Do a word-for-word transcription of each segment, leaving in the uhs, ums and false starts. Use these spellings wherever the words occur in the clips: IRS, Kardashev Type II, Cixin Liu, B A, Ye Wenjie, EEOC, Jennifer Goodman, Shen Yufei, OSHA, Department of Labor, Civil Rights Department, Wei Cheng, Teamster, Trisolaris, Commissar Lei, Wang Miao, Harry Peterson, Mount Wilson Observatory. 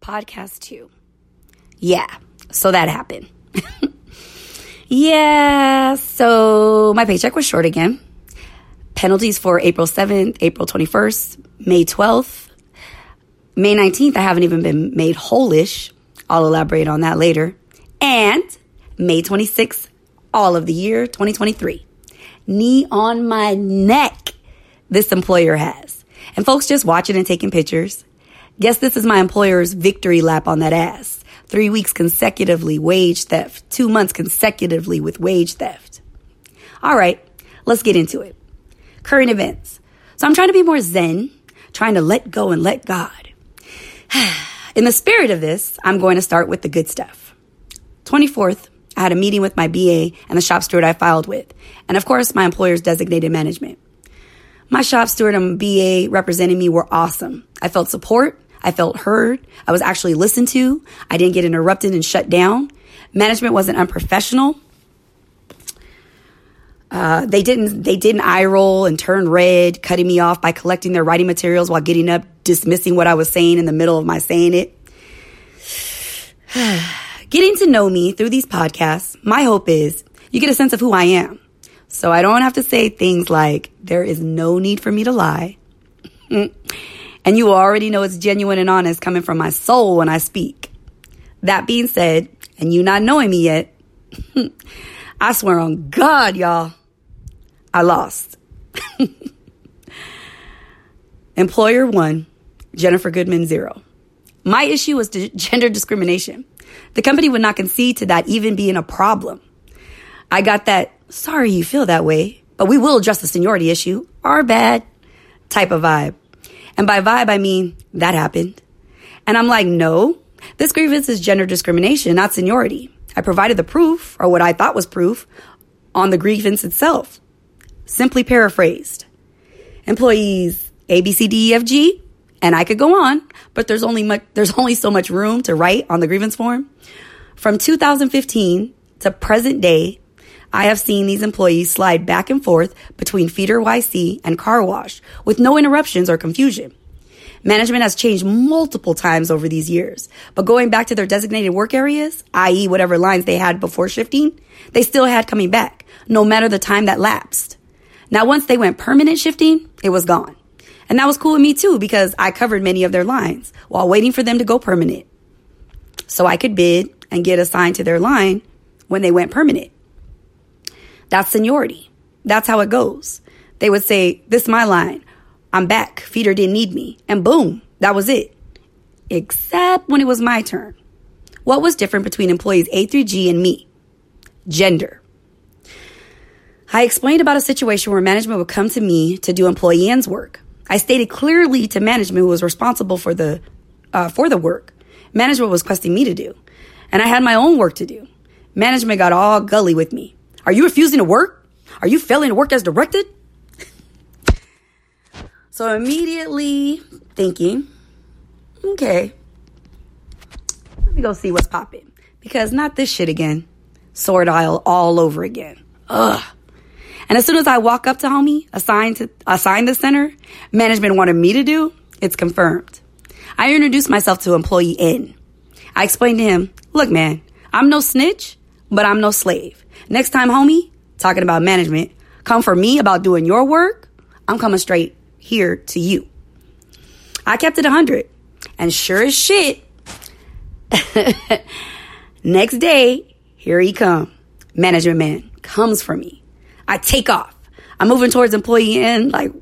podcast too. Yeah, so that happened. Yeah, so my paycheck was short again. Penalties for April seventh, April twenty-first, May twelfth, May nineteenth. I haven't even been made whole-ish. I'll elaborate on that later. And May twenty-sixth, all of the year twenty twenty-three. Knee on my neck, this employer has. And folks just watching and taking pictures. Guess this is my employer's victory lap on that ass. Three weeks consecutively wage theft. Two months consecutively with wage theft. All right, let's get into it. Current events. So I'm trying to be more zen, trying to let go and let God. In the spirit of this, I'm going to start with the good stuff. twenty-fourth, I had a meeting with my B A and the shop steward I filed with. And of course, my employer's designated management. My shop steward and B A representing me were awesome. I felt support. I felt heard. I was actually listened to. I didn't get interrupted and shut down. Management wasn't unprofessional. Uh, they didn't they didn't eye roll and turn red, cutting me off by collecting their writing materials while getting up, dismissing what I was saying in the middle of my saying it. Getting to know me through these podcasts, my hope is you get a sense of who I am. So I don't have to say things like, there is no need for me to lie. And you already know it's genuine and honest coming from my soul when I speak. That being said, and you not knowing me yet, I swear on God, y'all, I lost. Employer one, Jennifer Goodman zero. My issue was gender discrimination. The company would not concede to that even being a problem. I got that, sorry you feel that way, but we will address the seniority issue, our bad, type of vibe. And by vibe, I mean, that happened. And I'm like, no, this grievance is gender discrimination, not seniority. I provided the proof, or what I thought was proof, on the grievance itself. Simply paraphrased. Employees A, B, C, D, E, F, G, and I could go on, but there's only much, there's only so much room to write on the grievance form. From two thousand fifteen to present day, I have seen these employees slide back and forth between feeder Y C and car wash with no interruptions or confusion. Management has changed multiple times over these years, but going back to their designated work areas, that is whatever lines they had before shifting, they still had coming back, no matter the time that lapsed. Now, once they went permanent shifting, it was gone. And that was cool with me too, because I covered many of their lines while waiting for them to go permanent. So I could bid and get assigned to their line when they went permanent. That's seniority. That's how it goes. They would say, this is my line. I'm back. Feeder didn't need me. And boom, that was it. Except when it was my turn. What was different between employees A through G and me? Gender. I explained about a situation where management would come to me to do employee N's work. I stated clearly to management who was responsible for the uh, for the work management was requesting me to do. And I had my own work to do. Management got all gully with me. Are you refusing to work? Are you failing to work as directed? So immediately thinking, okay, let me go see what's popping. Because not this shit again. Sword aisle all over again. Ugh. And as soon as I walk up to homie, assigned to assign the center, management wanted me to do, it's confirmed. I introduced myself to employee N. I explained to him, look, man, I'm no snitch, but I'm no slave. Next time, homie, talking about management, come for me about doing your work, I'm coming straight here to you. I kept it one hundred. And sure as shit, next day, here he come. Management man comes for me. I take off. I'm moving towards employee end, like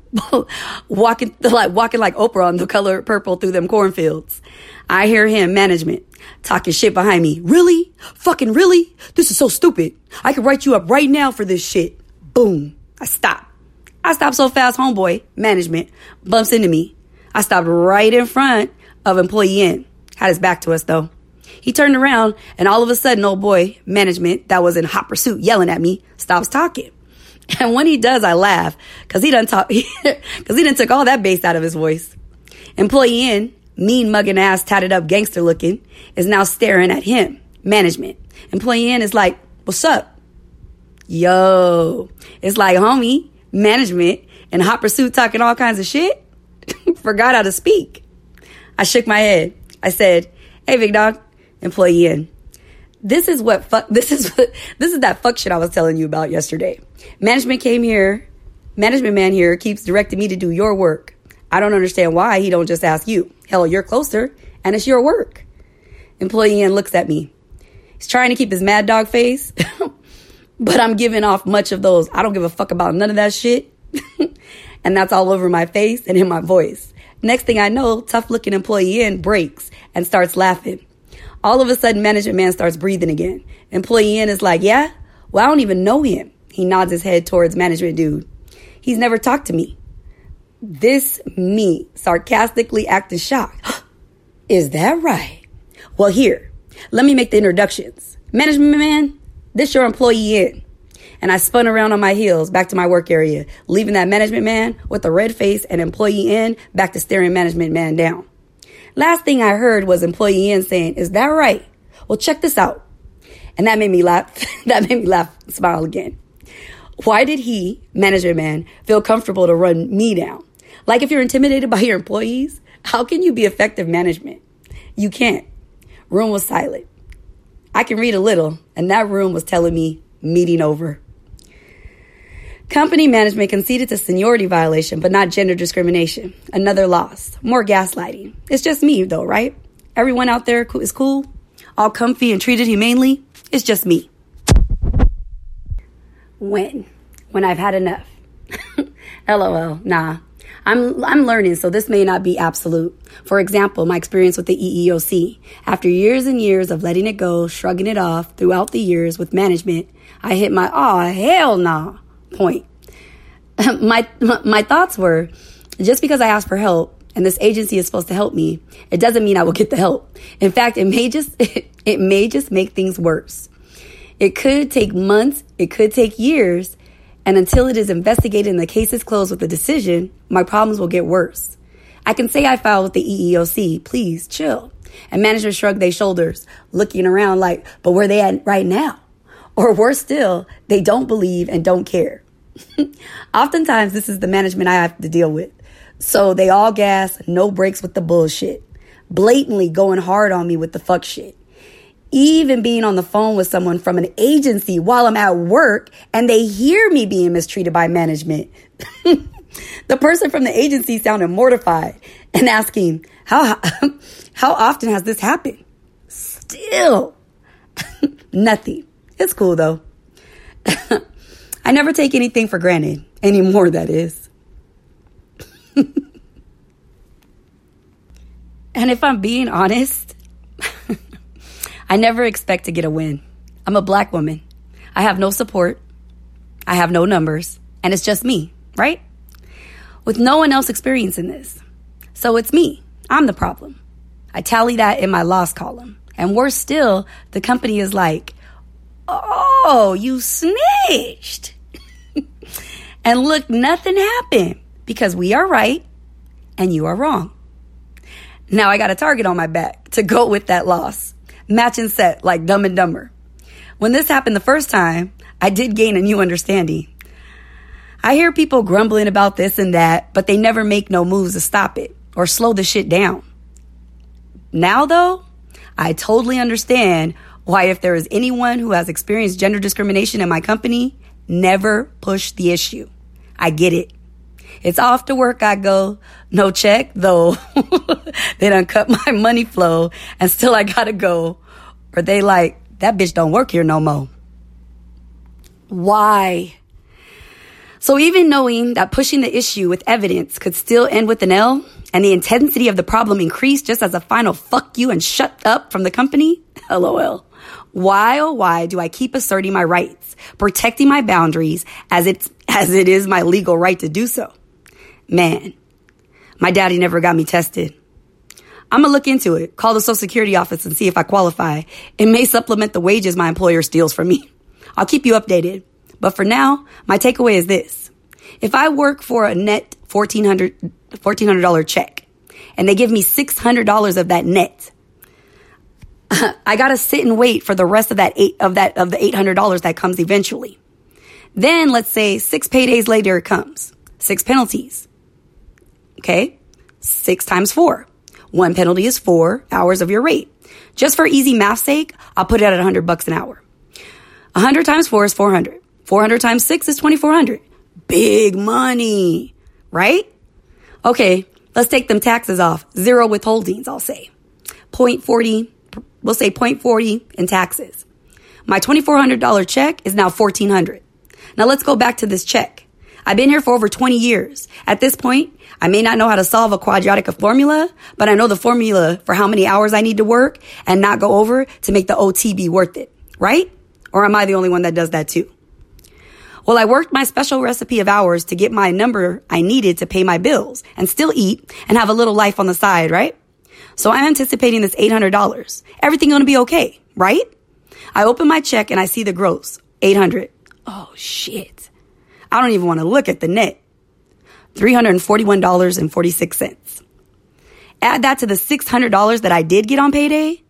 walking, like walking like Oprah on The Color Purple through them cornfields. I hear him, management, talking shit behind me. Really? Fucking really? This is so stupid. I could write you up right now for this shit. Boom. I stop. I stopped so fast, homeboy, management, bumps into me. I stopped right in front of employee N. Had his back to us, though. He turned around, and all of a sudden, old boy, management, that was in hot pursuit, yelling at me, stops talking. And when he does, I laugh, because he done talk, because he done took all that bass out of his voice. Employee N, mean mugging ass, tatted up, gangster looking, is now staring at him, management. Employee N is like, what's up? Yo. It's like, homie. Management and hot pursuit talking all kinds of shit. Forgot how to speak. I shook my head. I said, Hey, big dog, employee in. This is what fuck. This is what, this is that fuck shit I was telling you about yesterday. Management came here. Management man here keeps directing me to do your work. I don't understand why he don't just ask you. Hell, you're closer, and it's your work. Employee in looks at me. He's trying to keep his mad dog face, but I'm giving off much of those. I don't give a fuck about none of that shit. And that's all over my face and in my voice. Next thing I know, tough-looking employee in breaks and starts laughing. All of a sudden, management man starts breathing again. Employee in is like, yeah? Well, I don't even know him. He nods his head towards management dude. He's never talked to me. This me sarcastically acting shocked. Is that right? Well, here, let me make the introductions. Management man, this your employee in. And I spun around on my heels back to my work area, leaving that management man with a red face and employee in back to staring management man down. Last thing I heard was employee in saying, is that right? Well, check this out. And that made me laugh. That made me laugh and smile again. Why did he, management man, feel comfortable to run me down? Like if you're intimidated by your employees, how can you be effective management? You can't. Room was silent. I can read a little, and that room was telling me meeting over. Company management conceded to seniority violation, but not gender discrimination. Another loss. More gaslighting. It's just me, though, right? Everyone out there is cool, all comfy and treated humanely. It's just me. When? When I've had enough. LOL. Nah. I'm I'm learning, so this may not be absolute. For example, my experience with the E E O C. After years and years of letting it go, shrugging it off throughout the years with management, I hit my, aw, hell nah. point. my my thoughts were, just because I asked for help and this agency is supposed to help me, it doesn't mean I will get the help. In fact, it may just it, it may just make things worse. It could take months, it could take years, and until it is investigated and the case is closed with a decision, my problems will get worse. I can say I filed with the E E O C, please chill. And managers shrugged their shoulders, looking around like, but where they at right now? Or worse still, they don't believe and don't care. Oftentimes, this is the management I have to deal with. So they all gas, no breaks with the bullshit. Blatantly going hard on me with the fuck shit. Even being on the phone with someone from an agency while I'm at work and they hear me being mistreated by management. The person from the agency sounded mortified and asking, how, how often has this happened? Still, nothing. It's cool, though. I never take anything for granted anymore, that is. And if I'm being honest, I never expect to get a win. I'm a black woman. I have no support. I have no numbers. And it's just me, right? With no one else experiencing this. So it's me. I'm the problem. I tally that in my loss column. And worse still, the company is like, oh, you snitched. And look, nothing happened because we are right and you are wrong. Now I got a target on my back to go with that loss. Match and set like Dumb and Dumber. When this happened the first time, I did gain a new understanding. I hear people grumbling about this and that, but they never make no moves to stop it or slow the shit down. Now, though, I totally understand why, if there is anyone who has experienced gender discrimination in my company, never push the issue. I get it. It's off to work I go. No check, though. They done cut my money flow, and still I gotta go. Or they like, that bitch don't work here no more. Why? So even knowing that pushing the issue with evidence could still end with an L, and the intensity of the problem increased just as a final fuck you and shut up from the company, LOL. Why, oh, why do I keep asserting my rights, protecting my boundaries as it's, as it is my legal right to do so? Man, my daddy never got me tested. I'm going to look into it, call the Social Security office and see if I qualify. It may supplement the wages my employer steals from me. I'll keep you updated. But for now, my takeaway is this. If I work for a net fourteen hundred dollars fourteen hundred dollars check and they give me six hundred dollars of that net, I gotta sit and wait for the rest of that eight of that of the eight hundred dollars that comes eventually. Then let's say six paydays later it comes. Six penalties. Okay? Six times four. One penalty is four hours of your rate. Just for easy math's sake, I'll put it at one hundred bucks an hour. one hundred times four is four hundred. four hundred times six is twenty-four hundred. Big money, right? Okay, let's take them taxes off. Zero withholdings, I'll say. zero point four zero, we'll say zero point four zero in taxes. My twenty-four hundred dollars check is now fourteen hundred dollars. Now let's go back to this check. I've been here for over twenty years. At this point, I may not know how to solve a quadratic formula, but I know the formula for how many hours I need to work and not go over to make the O T be worth it, right? Or am I the only one that does that too? Well, I worked my special recipe of hours to get my number I needed to pay my bills and still eat and have a little life on the side, right? So I'm anticipating this eight hundred dollars. Everything gonna be okay, right? I open my check and I see the gross, eight hundred dollars. Oh, shit. I don't even want to look at the net. three hundred forty-one dollars and forty-six cents. Add that to the six hundred dollars that I did get on payday.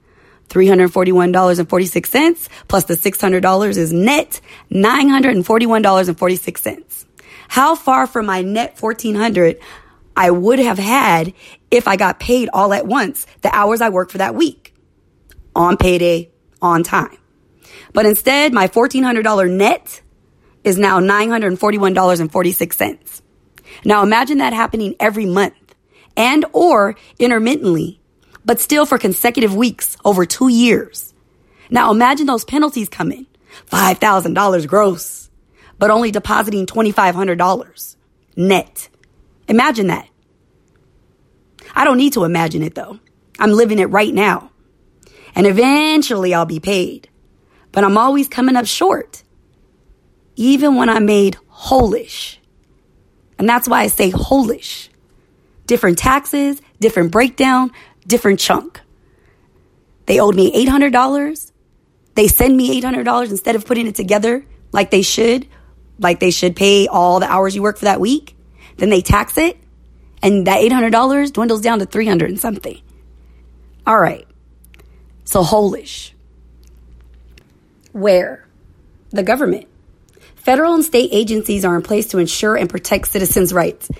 three hundred forty-one dollars and forty-six cents plus the six hundred dollars is net nine hundred forty-one dollars and forty-six cents. How far from my net fourteen hundred dollars I would have had if I got paid all at once the hours I worked for that week on payday on time. But instead, my fourteen hundred dollars net is now nine hundred forty-one dollars and forty-six cents. Now imagine that happening every month and or intermittently, but still for consecutive weeks over two years. Now imagine those penalties come in, five thousand dollars gross, but only depositing twenty-five hundred dollars net. Imagine that. I don't need to imagine it though. I'm living it right now. And eventually I'll be paid, but I'm always coming up short. Even when I made whole-ish. And that's why I say whole-ish. Different taxes, different breakdown, different chunk. They owed me eight hundred dollars. They send me eight hundred dollars instead of putting it together like they should, like they should pay all the hours you work for that week. Then they tax it, and that eight hundred dollars dwindles down to three hundred dollars and something. All right, so whole-ish. Where? The government. Federal and state agencies are in place to ensure and protect citizens' rights.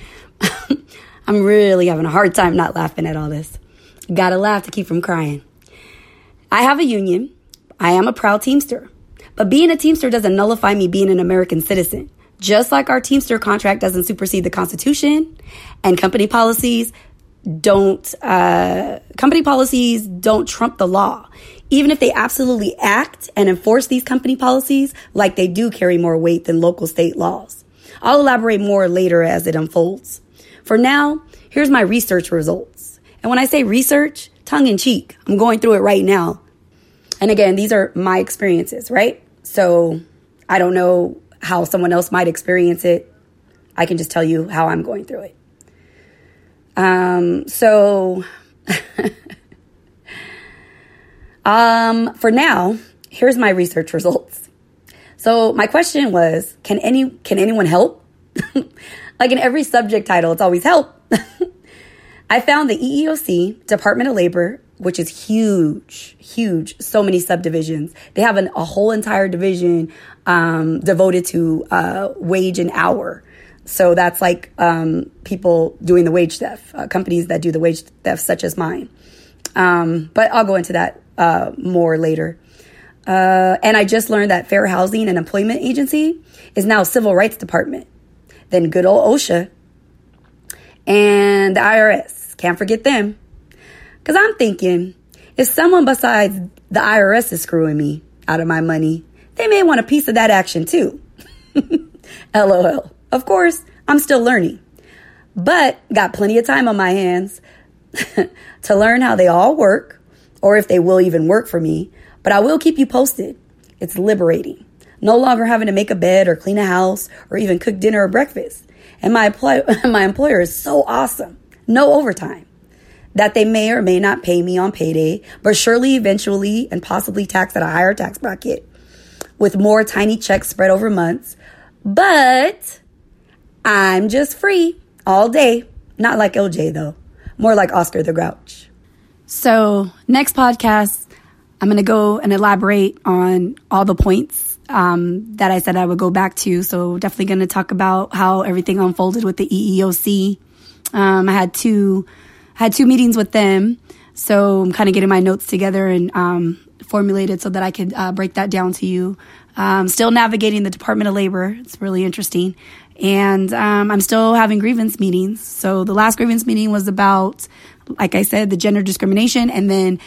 I'm really having a hard time not laughing at all this. Gotta laugh to keep from crying. I have a union. I am a proud Teamster. But being a Teamster doesn't nullify me being an American citizen. Just like our Teamster contract doesn't supersede the Constitution, and company policies don't, uh, company policies don't trump the law. Even if they absolutely act and enforce these company policies, like they do carry more weight than local state laws. I'll elaborate more later as it unfolds. For now, here's my research results. And when I say research, tongue in cheek, I'm going through it right now. And again, these are my experiences, right? So I don't know how someone else might experience it. I can just tell you how I'm going through it. Um, so... Um, for now, here's my research results. So my question was, can any, can anyone help? Like in every subject title, it's always help. I found the E E O C, Department of Labor, which is huge, huge, so many subdivisions. They have an, a whole entire division, um, devoted to, uh, wage and hour. So that's like, um, people doing the wage theft, uh, companies that do the wage theft, such as mine. Um, but I'll go into that. Uh, more later. Uh, and I just learned that Fair Housing and Employment Agency is now Civil Rights Department. Then good old OSHA and the I R S. Can't forget them. Because I'm thinking, if someone besides the I R S is screwing me out of my money, they may want a piece of that action too. LOL. Of course, I'm still learning. But got plenty of time on my hands to learn how they all work. Or if they will even work for me, but I will keep you posted. It's liberating. No longer having to make a bed or clean a house or even cook dinner or breakfast. And my, empl- my employer is so awesome. No overtime. That they may or may not pay me on payday, but surely eventually and possibly tax at a higher tax bracket with more tiny checks spread over months. But I'm just free all day. Not like L J though. More like Oscar the Grouch. So next podcast, I'm going to go and elaborate on all the points um, that I said I would go back to. So definitely going to talk about how everything unfolded with the E E O C. Um, I had two, had two meetings with them. So I'm kind of getting my notes together and um, formulated so that I could uh, break that down to you. Um, still navigating the Department of Labor. It's really interesting. And um, I'm still having grievance meetings. So the last grievance meeting was about, like I said, the gender discrimination. And then,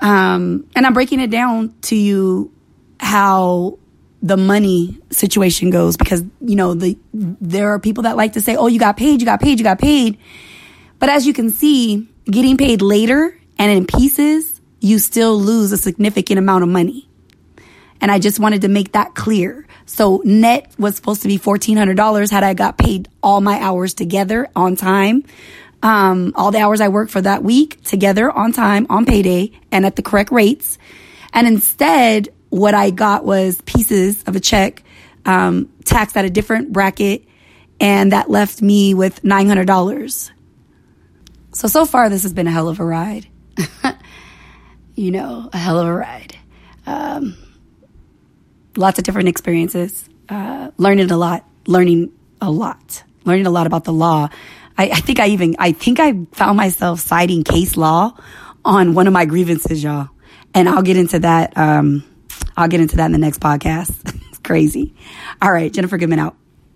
um, and I'm breaking it down to you how the money situation goes, because, you know, the there are people that like to say, oh, you got paid, you got paid, you got paid. But as you can see, getting paid later and in pieces, you still lose a significant amount of money. And I just wanted to make that clear. So net was supposed to be fourteen hundred dollars had I got paid all my hours together on time. Um, all the hours I worked for that week together on time, on payday, and at the correct rates. And instead, what I got was pieces of a check, um, taxed at a different bracket, and that left me with nine hundred dollars. So, so far, this has been a hell of a ride. You know, a hell of a ride. Um, lots of different experiences. Uh, learning a lot. Learning a lot. Learning a lot about the law. I, I think I even, I think I found myself citing case law on one of my grievances, y'all. And I'll get into that. Um, I'll get into that in the next podcast. It's crazy. All right. Jennifer Goodman out.